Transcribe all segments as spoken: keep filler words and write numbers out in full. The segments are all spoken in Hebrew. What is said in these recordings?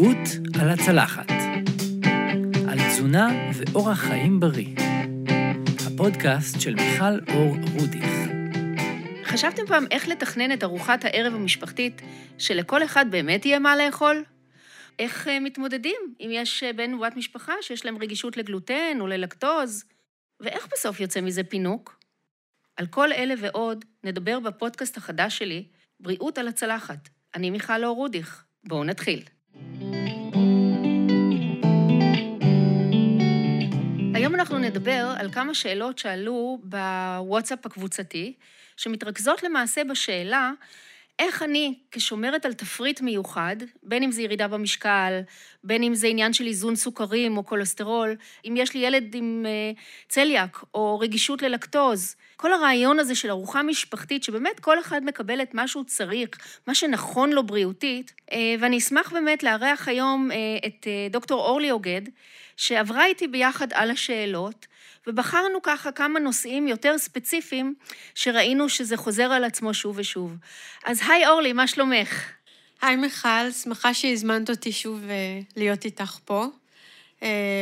בריאות על הצלחת. על תזונה ואורח חיים בריא. הפודקאסט של מיכל אור רודיך. חשבתם פעם איך לתכנן את ארוחת הערב המשפחתית שלכל אחד באמת יהיה מה לאכול? איך מתמודדים אם יש בן ובת משפחה שיש להם רגישות לגלוטן או ללקטוז? ואיך בסוף יוצא מזה פינוק? על כל אלה ועוד נדבר בפודקאסט החדש שלי, בריאות על הצלחת. אני מיכל אור רודיך. בואו נתחיל. היום אנחנו נדבר על כמה שאלות שעלו בוואטסאפ הקבוצתי, שמתרכזות למעשה בשאלה, איך אני כשומרת על תפריט מיוחד, בין אם זה ירידה במשקל, בין אם זה עניין של איזון סוכרים או קולסטרול, אם יש לי ילד עם צליאק או רגישות ללקטוז, כל הרעיון הזה של ארוחה משפחתית, שבאמת כל אחד מקבל את מה שהוא צריך, מה שנכון לו בריאותית, ואני אשמח באמת לארח היום את דוקטור אורלי אוגד, שעברה איתי ביחד על השאלות, ובחרנו ככה כמה נושאים יותר ספציפיים, שראינו שזה חוזר על עצמו שוב ושוב. אז היי אורלי, מה שלומך? היי מיכל, שמחה שהזמנת אותי שוב להיות איתך פה.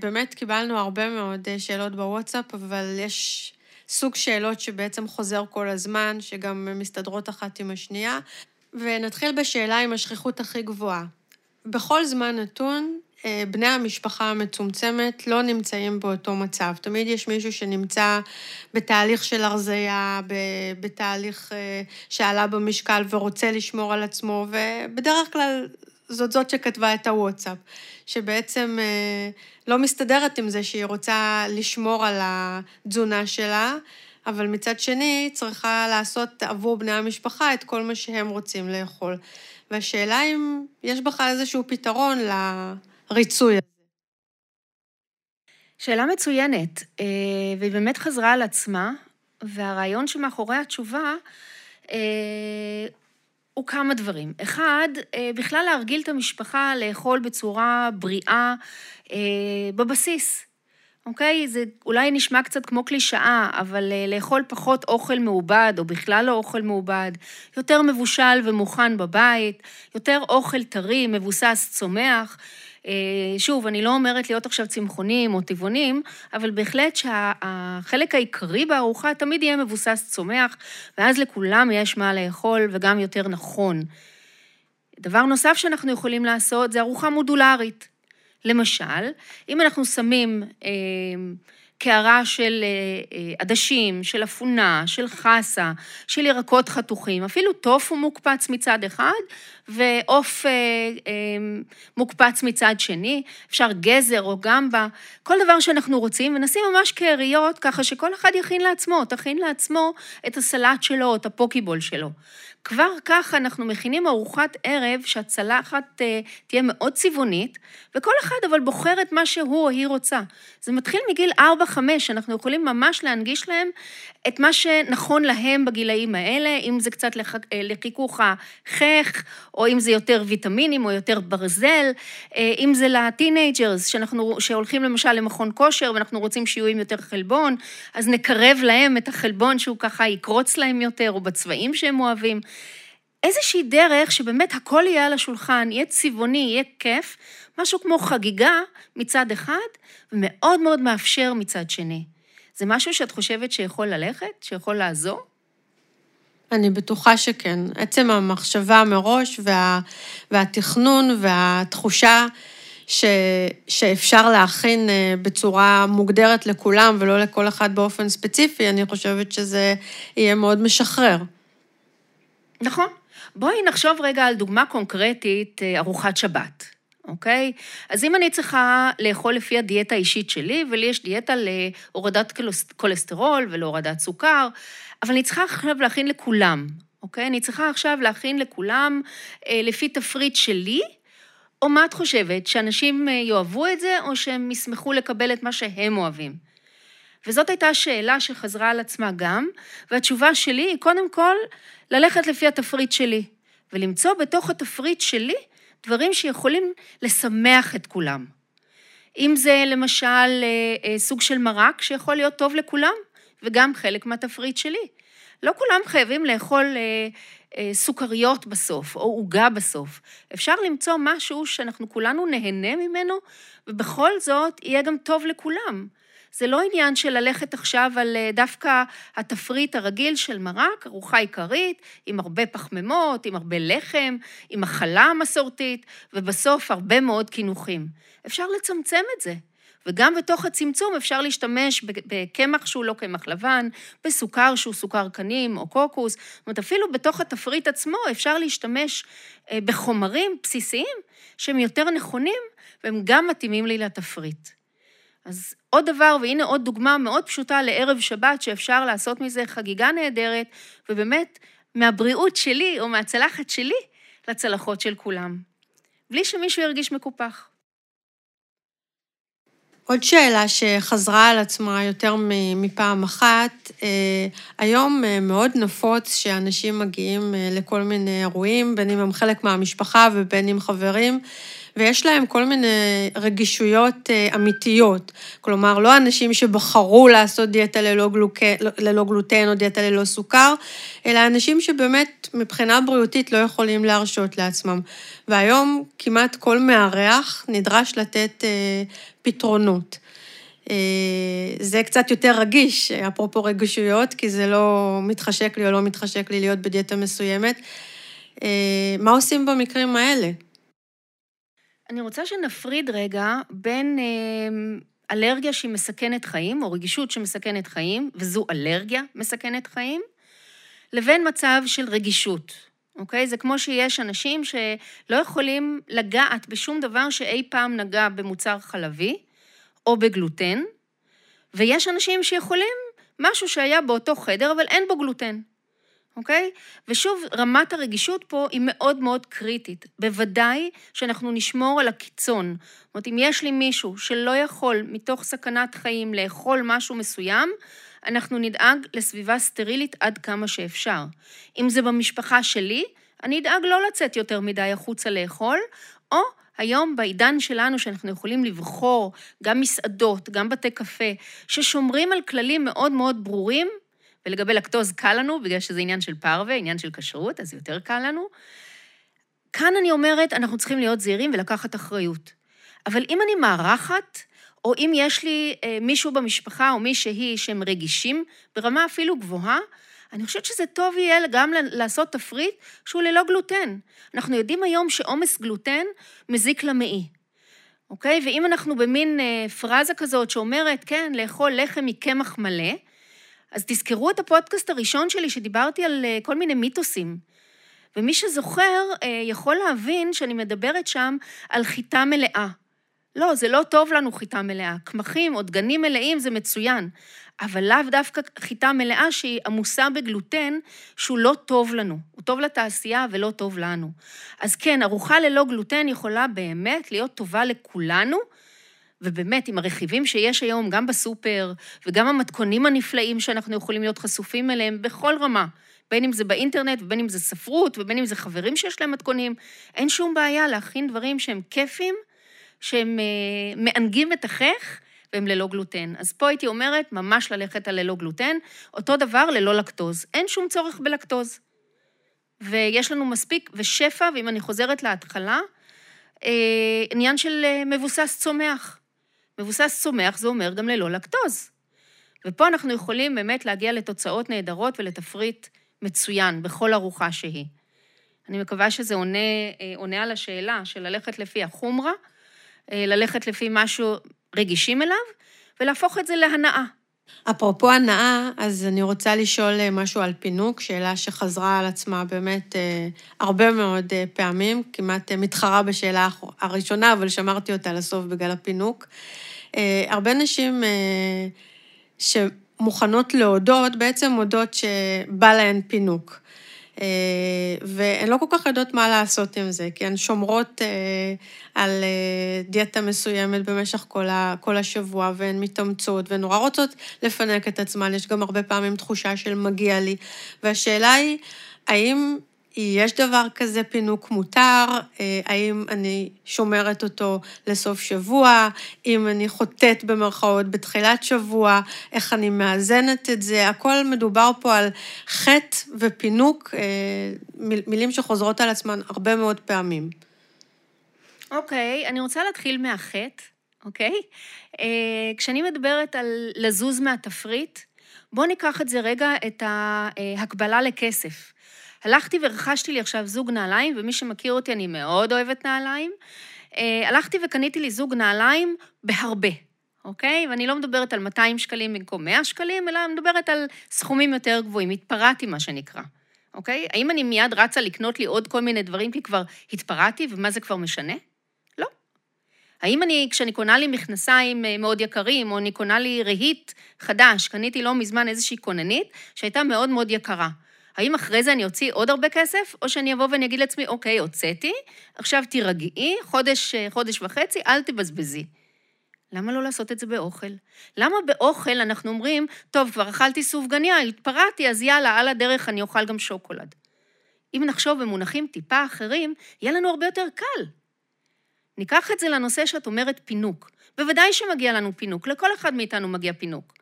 באמת קיבלנו הרבה מאוד שאלות בוואטסאפ, אבל יש סוג שאלות שבעצם חוזר כל הזמן, שגם מסתדרות אחת עם השנייה, ונתחיל בשאלה עם השכיחות הכי גבוהה. בכל זמן נתון, בני המשפחה המצומצמת לא נמצאים באותו מצב. תמיד יש מישהו שנמצא בתהליך של הרזייה, בתהליך שעלה במשקל ורוצה לשמור על עצמו, ובדרך כלל זאת זאת שכתבה את הוואטסאפ, שבעצם לא מסתדרת עם זה שהיא רוצה לשמור על התזונה שלה, אבל מצד שני צריכה לעשות עבור בני המשפחה את כל מה שהם רוצים לאכול. והשאלה אם יש בכלל איזשהו פתרון ל... ריצוי. שאלה מצוינת, והיא באמת חזרה על עצמה, והרעיון שמאחורי התשובה הוא כמה דברים. אחד, בכלל להרגיל את המשפחה לאכול בצורה בריאה בבסיס. אוקיי? זה אולי נשמע קצת כמו קלישאה, אבל לאכול פחות אוכל מעובד, או בכלל לא אוכל מעובד, יותר מבושל ומוכן בבית, יותר אוכל טרי, מבוסס, צומח, שוב, אני לא אומרת להיות עכשיו צמחונים או טבעונים, אבל בהחלט שהחלק העיקרי בארוחה תמיד יהיה מבוסס צומח, ואז לכולם יש מה לאכול וגם יותר נכון. דבר נוסף שאנחנו יכולים לעשות זה ארוחה מודולרית. למשל, אם אנחנו שמים אה, קערה של עדשים, של אפונה, של חסה, של ירקות חתוכים, אפילו טופו מוקפץ מצד אחד, ואוף מוקפץ מצד שני, אפשר גזר או גמבה, כל דבר שאנחנו רוצים, ונשים ממש קעריות, ככה שכל אחד יכין לעצמו, תכין לעצמו את הסלט שלו, את הפוקיבול שלו. כבר ככה אנחנו מכינים ארוחת ערב, שהצלחת תהיה מאוד צבעונית, וכל אחד אבל בוחר את מה שהוא או היא רוצה. זה מתחיל מגיל ארבע חמש, אנחנו יכולים ממש להנגיש להם את מה שנכון להם בגילאים האלה, אם זה קצת לחיכוך החך, או אם זה יותר ויטמינים, או יותר ברזל, אם זה לטינג'רס, שאנחנו, שהולכים למשל למכון כושר, ואנחנו רוצים שיהיו עם יותר חלבון, אז נקרב להם את החלבון שהוא ככה יקרוץ להם יותר, או בצבעים שהם אוהבים. איזושהי דרך שבאמת הכל יהיה על השולחן, יהיה צבעוני, יהיה כיף, משהו כמו חגיגה מצד אחד, ומאוד מאוד מאפשר מצד שני. זה משהו שאת חושבת שיכול ללכת, שיכול לעזור? אני בטוחה שכן. עצם המחשבה מראש וה, והתכנון והתחושה ש, שאפשר להכין בצורה מוגדרת לכולם ולא לכל אחד באופן ספציפי, אני חושבת שזה יהיה מאוד משחרר. נכון. בואי נחשוב רגע על דוגמה קונקרטית, ארוחת שבת. אוקיי? אז אם אני צריכה לאכול לפי הדיאטה האישית שלי, ולי יש דיאטה להורדת קולסטרול ולהורדת סוכר, אבל אני צריכה עכשיו להכין לכולם, אוקיי? אני צריכה עכשיו להכין לכולם אה, לפי תפריט שלי, או מה את חושבת? שאנשים יאהבו את זה, או שהם ישמחו לקבל את מה שהם אוהבים? וזאת הייתה שאלה שחזרה על עצמה גם, והתשובה שלי היא קודם כל ללכת לפי התפריט שלי, ולמצוא בתוך התפריט שלי דברים שיכולים לשמח את כולם. אם זה למשל סוג של מרק שיכול להיות טוב לכולם, וגם חלק מהתפריט שלי. לא כולם חייבים לאכול סוכריות בסוף, או עוגה בסוף. אפשר למצוא משהו שאנחנו כולנו נהנה ממנו, ובכל זאת יהיה גם טוב לכולם. זה לא עניין של ללכת עכשיו על דווקא התפריט הרגיל של מרק, ארוחה עיקרית, עם הרבה פחמימות, עם הרבה לחם, עם אכלה מסורתית, ובסוף הרבה מאוד קינוחים. אפשר לצמצם את זה. וגם בתוך הצמצום אפשר להשתמש בקמח שהוא לא קמח לבן, בסוכר שהוא סוכר קנים או קוקוס, זאת אומרת, אפילו בתוך התפריט עצמו אפשר להשתמש בחומרים בסיסיים שהם יותר נכונים, והם גם מתאימים לי לתפריט. אז עוד דבר, והנה עוד דוגמה מאוד פשוטה לערב שבת, שאפשר לעשות מזה חגיגה נהדרת, ובאמת מהבריאות שלי או מהצלחת שלי לצלחות של כולם, בלי שמישהו ירגיש מקופח. עוד שאלה שחזרה על עצמה יותר מפעם אחת, היום מאוד נפוץ שאנשים מגיעים לכל מיני אירועים, בין אם הם חלק מהמשפחה ובין אם חברים, ויש להם כל מיני רגישויות אמיתיות. כלומר, לא אנשים שבחרו לעשות דיאטה ללא גלוטן, ללא גלוטן או דיאטה ללא סוכר, אלא אנשים שבאמת מבחינה בריאותית לא יכולים להרשות לעצמם. והיום כמעט כל מארח נדרש לתת פתרונות. זה קצת יותר רגיש, אפרופו רגישויות, כי זה לא מתחשק לי או לא מתחשק לי להיות בדיאטה מסוימת. מה עושים במקרים האלה? אני רוצה שנפריד רגע בין אה, אלרגיה שהיא מסכנת חיים, או רגישות שמסכנת חיים, וזו אלרגיה מסכנת חיים, לבין מצב של רגישות, אוקיי? זה כמו שיש אנשים שלא יכולים לגעת בשום דבר שאי פעם נגע במוצר חלבי, או בגלוטן, ויש אנשים שיכולים משהו שהיה באותו חדר, אבל אין בו גלוטן. אוקיי? ושוב, רמת הרגישות פה היא מאוד מאוד קריטית. בוודאי שאנחנו נשמור על הקיצון. זאת אומרת, אם יש לי מישהו שלא יכול מתוך סכנת חיים לאכול משהו מסוים, אנחנו נדאג לסביבה סטרילית עד כמה שאפשר. אם זה במשפחה שלי, אני אדאג לא לצאת יותר מדי החוצה לאכול, או היום בעידן שלנו שאנחנו יכולים לבחור גם מסעדות, גם בתי קפה, ששומרים על כללים מאוד מאוד ברורים, ולגבי לקטוז קל לנו, בגלל שזה עניין של פרווה, עניין של כשרות, אז יותר קל לנו. כאן אני אומרת, אנחנו צריכים להיות זהירים ולקחת אחריות. אבל אם אני מערכת, או אם יש לי אה, מישהו במשפחה או מישהי שהם רגישים, ברמה אפילו גבוהה, אני חושבת שזה טוב יהיה גם לעשות תפריט שהוא ללא גלוטן. אנחנו יודעים היום שעומס גלוטן מזיק למעי. אוקיי? ואם אנחנו במין אה, פרזה כזאת שאומרת, כן, לאכול לחם מקמח מלא, אז תזכרו את הפודקאסט הראשון שלי שדיברתי על כל מיני מיתוסים. ומי שזוכר יכול להבין שאני מדברת שם על חיטה מלאה. לא, זה לא טוב לנו חיטה מלאה. קמחים או דגנים מלאים זה מצוין. אבל לאו דווקא חיטה מלאה שהיא עמוסה בגלוטן, שהוא לא טוב לנו. הוא טוב לתעשייה ולא טוב לנו. אז כן, ארוחה ללא גלוטן יכולה באמת להיות טובה לכולנו, ובאמת, עם הרכיבים שיש היום, גם בסופר, וגם המתכונים הנפלאים שאנחנו יכולים להיות חשופים אליהם, בכל רמה, בין אם זה באינטרנט, ובין אם זה ספרות, ובין אם זה חברים שיש להם מתכונים, אין שום בעיה להכין דברים שהם כיפים, שהם אה, מענגים את החך, והם ללא גלוטן. אז פה הייתי אומרת, ממש ללכת על ללא גלוטן, אותו דבר ללא לקטוז. אין שום צורך בלקטוז. ויש לנו מספיק ושפע, ואם אני חוזרת להתחלה, אה, עניין של אה, מבוסס צומח. מבוסס צומח, זה אומר גם ללא לקטוז. ופה אנחנו יכולים באמת להגיע לתוצאות נהדרות ולתפריט מצוין בכל ארוחה שהיא. אני מקווה שזה עונה, עונה על השאלה של ללכת לפי החומרה, ללכת לפי משהו רגישים אליו, ולהפוך את זה להנאה. אפרופו הנאה, אז אני רוצה לשאול משהו על פינוק, שאלה שחזרה על עצמה באמת הרבה מאוד פעמים, כמעט מתחרה בשאלה הראשונה, אבל שמרתי אותה לסוף בגלל הפינוק. הרבה נשים שמוכנות להודות, בעצם הודות שבא להן פינוק. והן לא כל כך יודעות מה לעשות עם זה, כי הן שומרות על דיאטה מסוימת במשך כל השבוע, והן מתאמצות, והן נורא רוצות לפנק את עצמן, יש גם הרבה פעמים תחושה של מגיע לי, והשאלה היא, האם יש דבר כזה פינוק מותר, האם אני שומרת אותו לסוף שבוע, אם אני חוטאת במרכאות בתחילת שבוע, איך אני מאזנת את זה, הכל מדובר פה על חטא ופינוק, מילים שחוזרות על עצמן הרבה מאוד פעמים. אוקיי, אני רוצה להתחיל מהחטא, אוקיי? כשאני מדברת על לזוז מהתפריט, בואו ניקח את זה רגע, את ההקבלה לכסף. הלכתי ורכשתי לי עכשיו זוג נעליים, ומי שמכיר אותי, אני מאוד אוהבת נעליים. הלכתי וקניתי לי זוג נעליים בהרבה, אוקיי? ואני לא מדברת על מאתיים שקלים במקום מאה שקלים, אלא מדברת על סכומים יותר גבוהים, התפרעתי מה שנקרא, אוקיי? האם אני מיד רצה לקנות לי עוד כל מיני דברים, כי כבר התפרעתי, ומה זה כבר משנה? לא. האם אני, כשאני קונה לי מכנסיים מאוד יקרים, או אני קונה לי רהיט חדש, קניתי לא מזמן איזושהי קוננית, שהייתה מאוד מאוד יקרה. האם אחרי זה אני אוציא עוד הרבה כסף, או שאני אבוא ואני אגיד לעצמי, אוקיי, הוצאתי, עכשיו תירגעי, חודש, חודש וחצי, אל תבזבזי. למה לא לעשות את זה באוכל? למה באוכל אנחנו אומרים, טוב, כבר אכלתי סופגניה, התפרעתי, אז יאללה, על הדרך אני אוכל גם שוקולד. אם נחשוב במונחים טיפה אחרים, יהיה לנו הרבה יותר קל. ניקח את זה לנושא שאת אומרת פינוק. בוודאי שמגיע לנו פינוק, לכל אחד מאיתנו מגיע פינוק.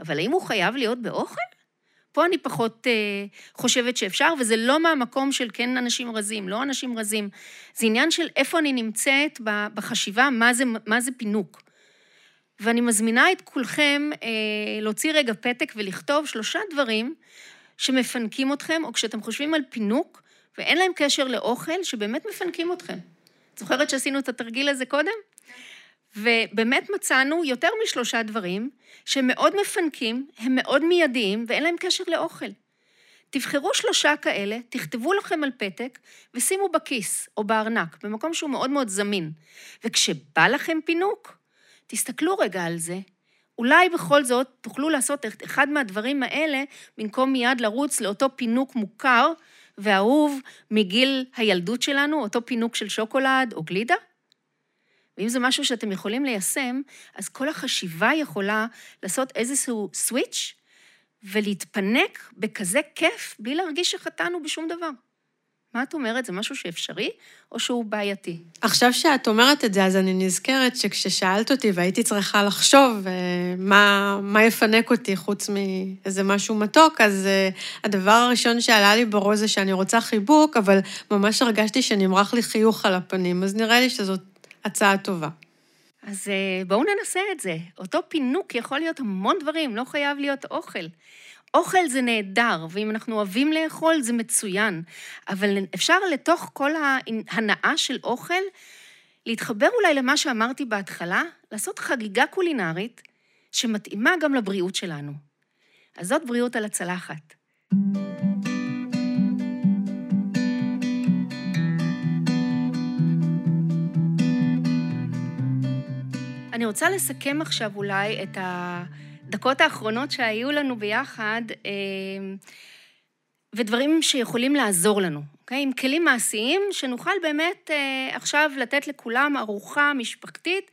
אבל האם הוא חייב להיות באוכל? פה אני פחות אה, חושבת שאפשר, וזה לא מהמקום של כן אנשים רזים, לא אנשים רזים. זה עניין של איפה אני נמצאת בחשיבה, מה זה, מה זה פינוק. ואני מזמינה את כולכם אה, להוציא רגע פתק ולכתוב שלושה דברים שמפנקים אתכם, או כשאתם חושבים על פינוק, ואין להם קשר לאוכל, שבאמת מפנקים אתכם. את זוכרת שעשינו את התרגיל הזה קודם? ובאמת מצאנו יותר משלושה דברים שמאוד מפנקים, הם מאוד מיידיים ואין להם קשר לאוכל. תבחרו שלושה כאלה, תכתבו לכם על פתק ושימו בכיס או בארנק, במקום שהוא מאוד מאוד זמין. וכשבא לכם פינוק, תסתכלו רגע על זה. אולי בכל זאת תוכלו לעשות אחד מהדברים האלה במקום מיד לרוץ לאותו פינוק מוכר ואהוב מגיל הילדות שלנו, אותו פינוק של שוקולד או גלידה. ואם זה משהו שאתם יכולים ליישם, אז כל החשיבה יכולה לעשות איזשהו סוויץ' ולהתפנק בכזה כיף, בלי להרגיש שחטאנו בשום דבר. מה את אומרת? זה משהו שאפשרי, או שהוא בעייתי? עכשיו שאת אומרת את זה, אז אני נזכרת שכששאלת אותי, והייתי צריכה לחשוב מה, מה יפנק אותי חוץ מאיזה משהו מתוק, אז הדבר הראשון שעלה לי בראש זה שאני רוצה חיבוק, אבל ממש הרגשתי שנמרח לי חיוך על הפנים, אז נראה לי שזאת הצעה טובה. אז בואו ננסה את זה. אותו פינוק יכול להיות המון דברים, לא חייב להיות אוכל. אוכל זה נהדר, ואם אנחנו אוהבים לאכול זה מצוין, אבל אפשר לתוך כל ההנאה של אוכל, להתחבר אולי למה שאמרתי בהתחלה, לעשות חגיגה קולינרית, שמתאימה גם לבריאות שלנו. אז זאת בריאות על הצלחת. אני רוצה לסכם עכשיו אולי את הדקות האחרונות שהיו לנו ביחד, ודברים שיכולים לעזור לנו, אוקיי? עם כלים מעשיים שנוכל באמת עכשיו לתת לכולם ארוחה משפחתית,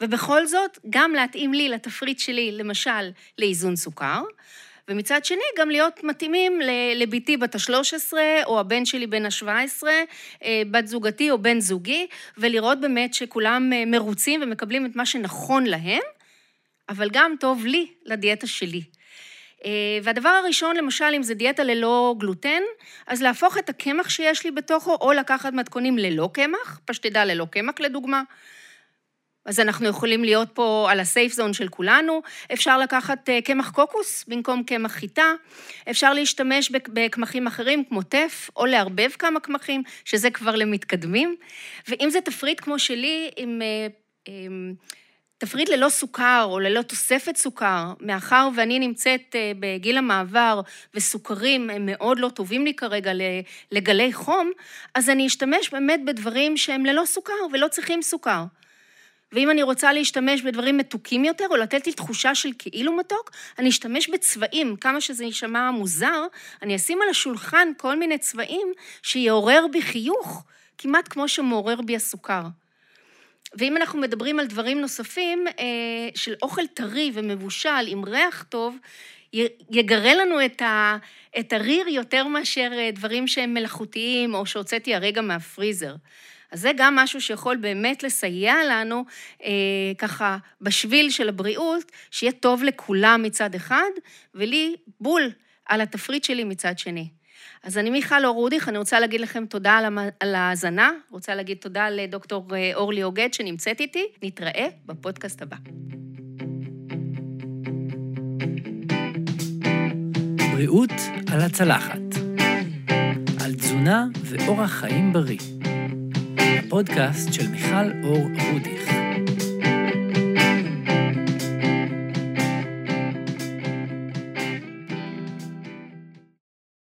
ובכל זאת גם להתאים לי לתפריט שלי, למשל, לאיזון סוכר, ומצד שני גם להיות מתאימים לביתי בת ה-שלוש עשרה, או הבן שלי בן ה-שבע עשרה, בת זוגתי או בן זוגי, ולראות באמת שכולם מרוצים ומקבלים את מה שנכון להם, אבל גם טוב לי, לדיאטה שלי. והדבר הראשון, למשל, אם זה דיאטה ללא גלוטן, אז להפוך את הקמח שיש לי בתוכו, או לקחת מתכונים ללא קמח, פשטידה ללא קמח לדוגמה, אז אנחנו יכולים להיות פה על הסייף זון של כולנו, אפשר לקחת קמח קוקוס במקום קמח חיטה, אפשר להשתמש בקמחים אחרים כמו טף, או לערבב כמה קמחים, שזה כבר למתקדמים, ואם זה תפריט כמו שלי, עם, עם תפריט ללא סוכר או ללא תוספת סוכר, מאחר ואני נמצאת בגיל המעבר, וסוכרים הם מאוד לא טובים לי כרגע לגלי חום, אז אני אשתמש באמת בדברים שהם ללא סוכר ולא צריכים סוכר. ואם אני רוצה להשתמש בדברים מתוקים יותר, או לתת לי תחושה של כאילו מתוק, אני אשתמש בצבעים, כמה שזה נשמע מוזר, אני אשים על השולחן כל מיני צבעים שיעורר בי חיוך, כמעט כמו שמעורר בי הסוכר. ואם אנחנו מדברים על דברים נוספים, של אוכל טרי ומבושל עם ריח טוב, יגרה לנו את, ה, את הריר יותר מאשר דברים שהם מלאכותיים, או שהוצאתי הרגע מהפריזר. אז זה גם משהו שיכול באמת לסייע לנו, אה, ככה, בשביל של הבריאות, שיהיה טוב לכולם מצד אחד, ולי בול על התפריט שלי מצד שני. אז אני מיכל אור רודיך, אני רוצה להגיד לכם תודה על ההאזנה, רוצה להגיד תודה לדוקטור אורלי אוגד שנמצאת איתי, נתראה בפודקאסט הבא. בריאות על הצלחת, על תזונה ואורח חיים בריא, הפודקאסט של מיכל אור רודיך.